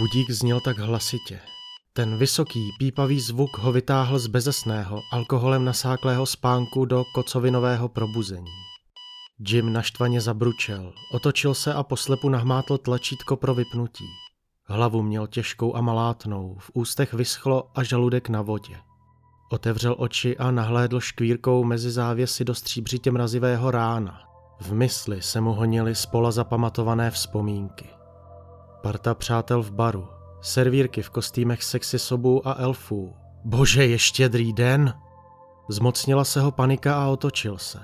Budík zněl tak hlasitě. Ten vysoký, pípavý zvuk ho vytáhl z bezesného, alkoholem nasáklého spánku do kocovinového probuzení. Jim naštvaně zabručel, otočil se a poslepu nahmátl tlačítko pro vypnutí. Hlavu měl těžkou a malátnou, v ústech vyschlo a žaludek na vodě. Otevřel oči a nahlédl škvírkou mezi závěsy do stříbřitě mrazivého rána. V mysli se mu honily spola zapamatované vzpomínky. Parta přátel v baru, servírky v kostýmech sexy sobů a elfů. Bože, je štědrý den! Zmocnila se ho panika a otočil se.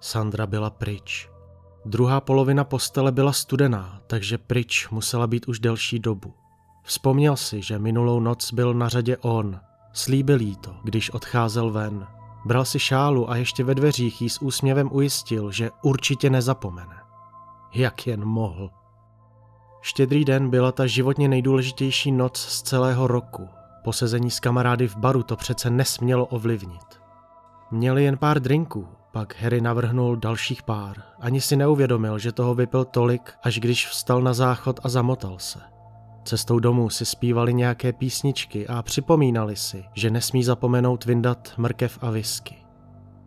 Sandra byla pryč. Druhá polovina postele byla studená, takže pryč musela být už delší dobu. Vzpomněl si, že minulou noc byl na řadě on. Slíbil jí to, když odcházel ven. Bral si šálu a ještě ve dveřích jí s úsměvem ujistil, že určitě nezapomene. Jak jen mohl. Štědrý den byla ta životně nejdůležitější noc z celého roku. Posezení s kamarády v baru to přece nesmělo ovlivnit. Měli jen pár drinků, pak Harry navrhnul dalších pár. Ani si neuvědomil, že toho vypil tolik, až když vstal na záchod a zamotal se. Cestou domů si zpívali nějaké písničky a připomínali si, že nesmí zapomenout vyndat mrkev a whisky.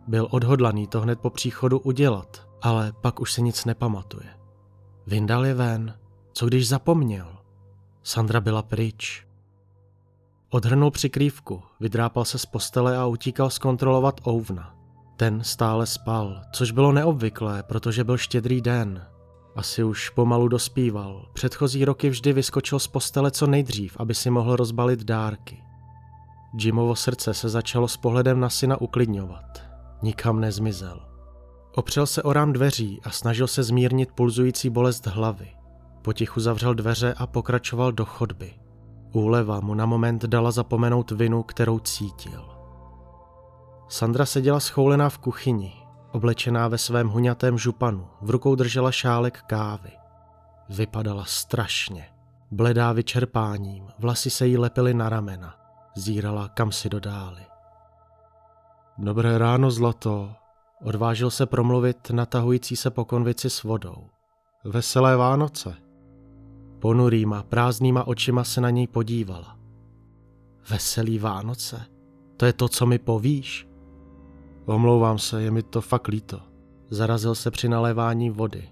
Byl odhodlaný to hned po příchodu udělat, ale pak už se nic nepamatuje. Vyndal je ven. Co když zapomněl? Sandra byla pryč. Odhrnul přikrývku, vydrápal se z postele a utíkal zkontrolovat Ovna. Ten stále spal, což bylo neobvyklé, protože byl štědrý den. Asi už pomalu dospíval. Předchozí roky vždy vyskočil z postele co nejdřív, aby si mohl rozbalit dárky. Jimovo srdce se začalo s pohledem na syna uklidňovat. Nikam nezmizel. Opřel se o rám dveří a snažil se zmírnit pulzující bolest hlavy. Potichu zavřel dveře a pokračoval do chodby. Úleva mu na moment dala zapomenout vinu, kterou cítil. Sandra seděla schoulená v kuchyni, oblečená ve svém huňatém županu, v rukou držela šálek kávy. Vypadala strašně, bledá vyčerpáním, vlasy se jí lepily na ramena, zírala kam si do dály. Dobré ráno, zlato, odvážil se promluvit natahující se po konvici s vodou. Veselé Vánoce. Ponurýma, prázdnýma očima se na něj podívala. Veselý Vánoce? To je to, co mi povíš? Omlouvám se, je mi to fakt líto. Zarazil se při nalévání vody.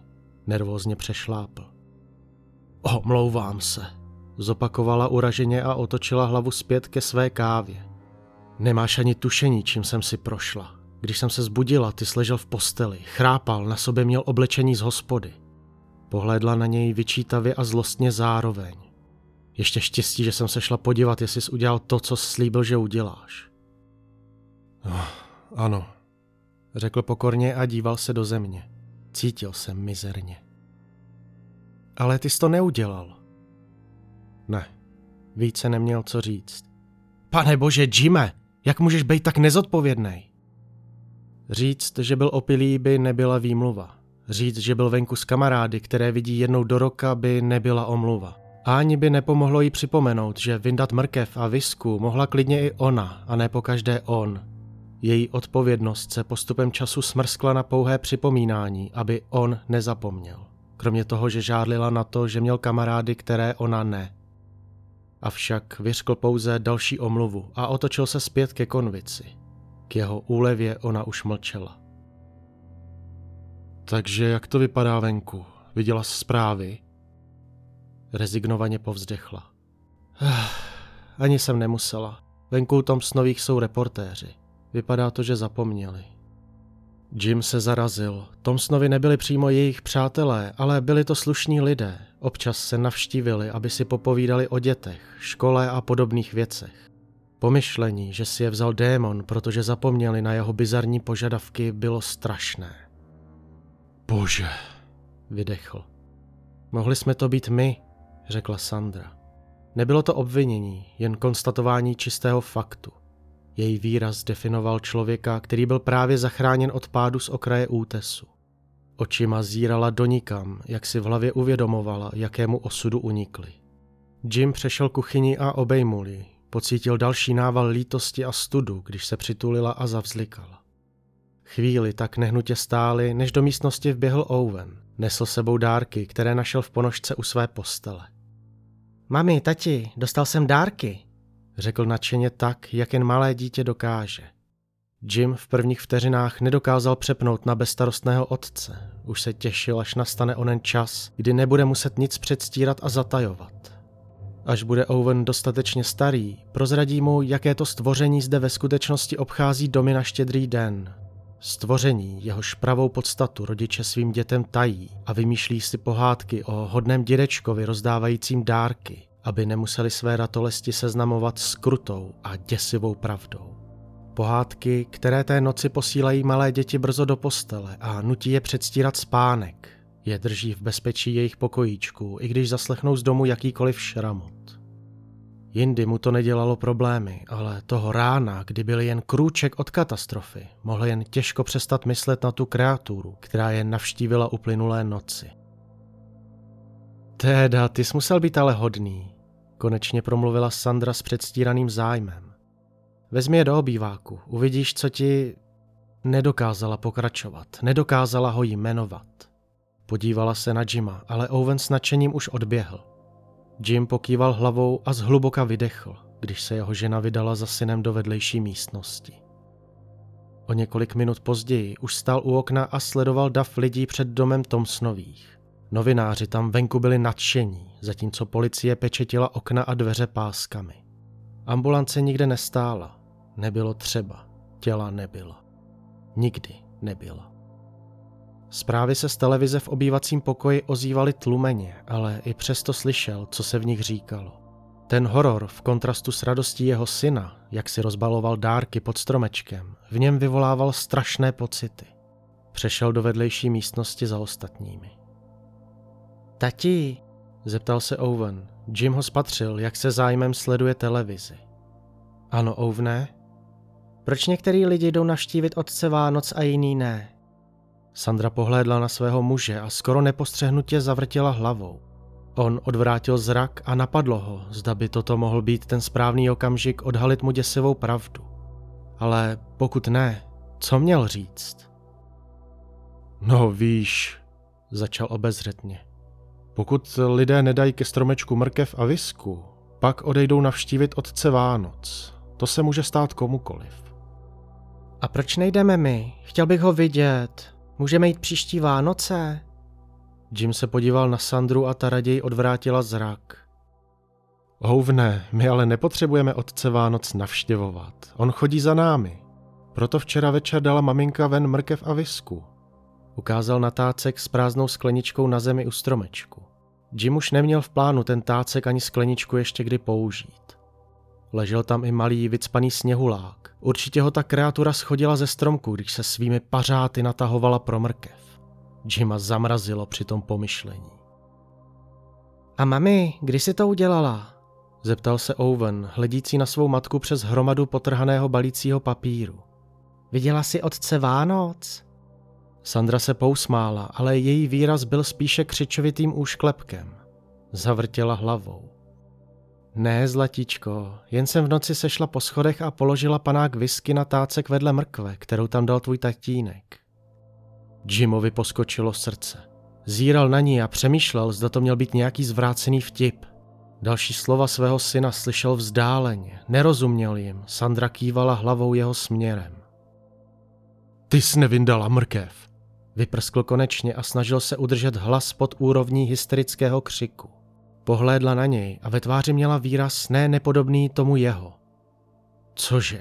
Nervózně přešlápl. Omlouvám se. Zopakovala uraženě a otočila hlavu zpět ke své kávě. Nemáš ani tušení, čím jsem si prošla. Když jsem se zbudila, ty ležel v posteli. Chrápal, na sobě měl oblečení z hospody. Pohlédla na něj vyčítavě a zlostně zároveň. Ještě štěstí, že jsem se šla podívat, jestli jsi udělal to, co slíbil, že uděláš. Ano, řekl pokorně a díval se do země. Cítil se mizerně. Ale ty jsi to neudělal. Ne, více neměl co říct. Pane bože, Jime, jak můžeš být tak nezodpovědnej? Říct, že byl opilý, by nebyla výmluva. Říct, že byl venku s kamarády, které vidí jednou do roka, by nebyla omluva. A ani by nepomohlo jí připomenout, že vyndat mrkev a visku mohla klidně i ona, a ne pokaždé on. Její odpovědnost se postupem času smrskla na pouhé připomínání, aby on nezapomněl. Kromě toho, že žárlila na to, že měl kamarády, které ona ne. Avšak vyřkl pouze další omluvu a otočil se zpět ke konvici. K jeho úlevě ona už mlčela. Takže jak to vypadá venku? Viděla jsi zprávy? Rezignovaně povzdechla. Ani jsem nemusela. Venku Thompsonových jsou reportéři. Vypadá to, že zapomněli. Jim se zarazil. Thompsonovi nebyli přímo jejich přátelé, ale byli to slušní lidé. Občas se navštívili, aby si popovídali o dětech, škole a podobných věcech. Pomyšlení, že si je vzal démon, protože zapomněli na jeho bizarní požadavky, bylo strašné. Bože, vydechl. Mohli jsme to být my, řekla Sandra. Nebylo to obvinění, jen konstatování čistého faktu. Její výraz definoval člověka, který byl právě zachráněn od pádu z okraje útesu. Očima zírala donikam, jak si v hlavě uvědomovala, jakému osudu unikli. Jim přešel kuchyni a obejmul ji. Pocítil další nával lítosti a studu, když se přitulila a zavzlikala. Chvíli tak nehnutě stáli, než do místnosti vběhl Owen. Nesl sebou dárky, které našel v ponožce u své postele. Mami, tati, dostal jsem dárky, řekl nadšeně tak, jak jen malé dítě dokáže. Jim v prvních vteřinách nedokázal přepnout na bezstarostného otce. Už se těšil, až nastane onen čas, kdy nebude muset nic předstírat a zatajovat. Až bude Owen dostatečně starý, prozradí mu, jaké to stvoření zde ve skutečnosti obchází domy na Štědrý den. Stvoření, jehož pravou podstatu rodiče svým dětem tají a vymýšlí si pohádky o hodném dědečkovi rozdávajícím dárky, aby nemuseli své ratolesti seznamovat s krutou a děsivou pravdou. Pohádky, které té noci posílají malé děti brzo do postele a nutí je předstírat spánek. Je drží v bezpečí jejich pokojíčků, i když zaslechnou z domu jakýkoliv šramot. Jindy mu to nedělalo problémy, ale toho rána, kdy byl jen krůček od katastrofy, mohl jen těžko přestat myslet na tu kreaturu, která je navštívila uplynulé noci. Teda, ty jsi musel být ale hodný, konečně promluvila Sandra s předstíraným zájmem. Vezmi je do obýváku, uvidíš, co ti... Nedokázala pokračovat, nedokázala ho jmenovat. Podívala se na Jima, ale Owen s nadšením už odběhl. Jim pokýval hlavou a zhluboka vydechl, když se jeho žena vydala za synem do vedlejší místnosti. O několik minut později už stál u okna a sledoval dav lidí před domem Thompsonových. Novináři tam venku byli nadšení, zatímco policie pečetila okna a dveře páskami. Ambulance nikde nestála. Nebylo třeba. Těla nebyla. Nikdy nebyla. Zprávy se z televize v obývacím pokoji ozývaly tlumeně, ale i přesto slyšel, co se v nich říkalo. Ten horor v kontrastu s radostí jeho syna, jak si rozbaloval dárky pod stromečkem, v něm vyvolával strašné pocity. Přešel do vedlejší místnosti za ostatními. Tati, zeptal se Owen. Jim ho spatřil, jak se zájmem sleduje televizi. Ano, Owene? Proč některý lidi jdou navštívit otce Vánoc a jiný ne? Sandra pohlédla na svého muže a skoro nepostřehnutě zavrtila hlavou. On odvrátil zrak a napadlo ho, zda by toto mohl být ten správný okamžik odhalit mu děsivou pravdu. Ale pokud ne, co měl říct? No víš, začal obezřetně. Pokud lidé nedají ke stromečku mrkev a visku, pak odejdou navštívit otce Vánoc. To se může stát komukoliv. A proč nejdeme my? Chtěl bych ho vidět... Můžeme jít příští Vánoce? Jim se podíval na Sandru a ta raději odvrátila zrak. Houvne, my ale nepotřebujeme otce Vánoc navštěvovat. On chodí za námi. Proto včera večer dala maminka ven mrkev a visku. Ukázal na tácek s prázdnou skleničkou na zemi u stromečku. Jim už neměl v plánu ten tácek ani skleničku ještě kdy použít. Ležel tam i malý vycpaný sněhulák. Určitě ho ta kreatura schodila ze stromku, když se svými pařáty natahovala pro mrkev. Jima zamrazilo při tom pomyšlení. A mami, kdy jsi to udělala? Zeptal se Owen, hledící na svou matku přes hromadu potrhaného balícího papíru. Viděla jsi otce Vánoc? Sandra se pousmála, ale její výraz byl spíše křičovitým úšklepkem. Zavrtěla hlavou. Ne, zlatíčko, jen jsem v noci sešla po schodech a položila panák whisky na tácek vedle mrkve, kterou tam dal tvůj tatínek. Jimovi poskočilo srdce. Zíral na ní a přemýšlel, zda to měl být nějaký zvrácený vtip. Další slova svého syna slyšel vzdáleně, nerozuměl jim, Sandra kývala hlavou jeho směrem. Ty jsi nevyndala mrkev, vyprskl konečně a snažil se udržet hlas pod úrovní hysterického křiku. Pohlédla na něj a ve tváři měla výraz nepodobný tomu jeho. Cože?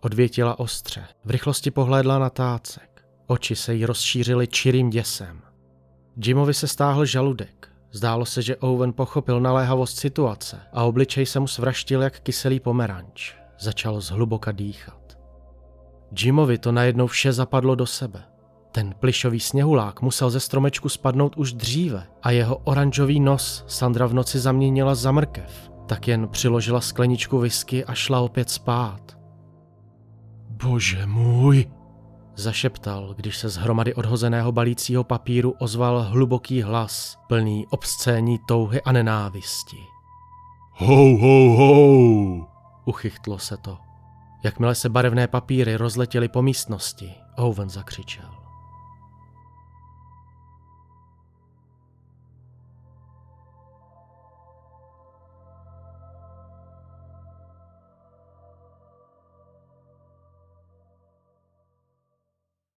Odvětila ostře. V rychlosti pohlédla na tácek. Oči se jí rozšířily čirým děsem. Jimovi se stáhl žaludek. Zdálo se, že Owen pochopil naléhavost situace a obličej se mu svraštil jak kyselý pomeranč. Začal zhluboka dýchat. Jimovi to najednou vše zapadlo do sebe. Ten plyšový sněhulák musel ze stromečku spadnout už dříve a jeho oranžový nos Sandra v noci zaměnila za mrkev, tak jen přiložila skleničku whisky a šla opět spát. Bože můj, zašeptal, když se z hromady odhozeného balícího papíru ozval hluboký hlas, plný obscénní touhy a nenávisti. Hou, hou, hou, uchychtlo se to. Jakmile se barevné papíry rozletěly po místnosti, Owen zakřičel.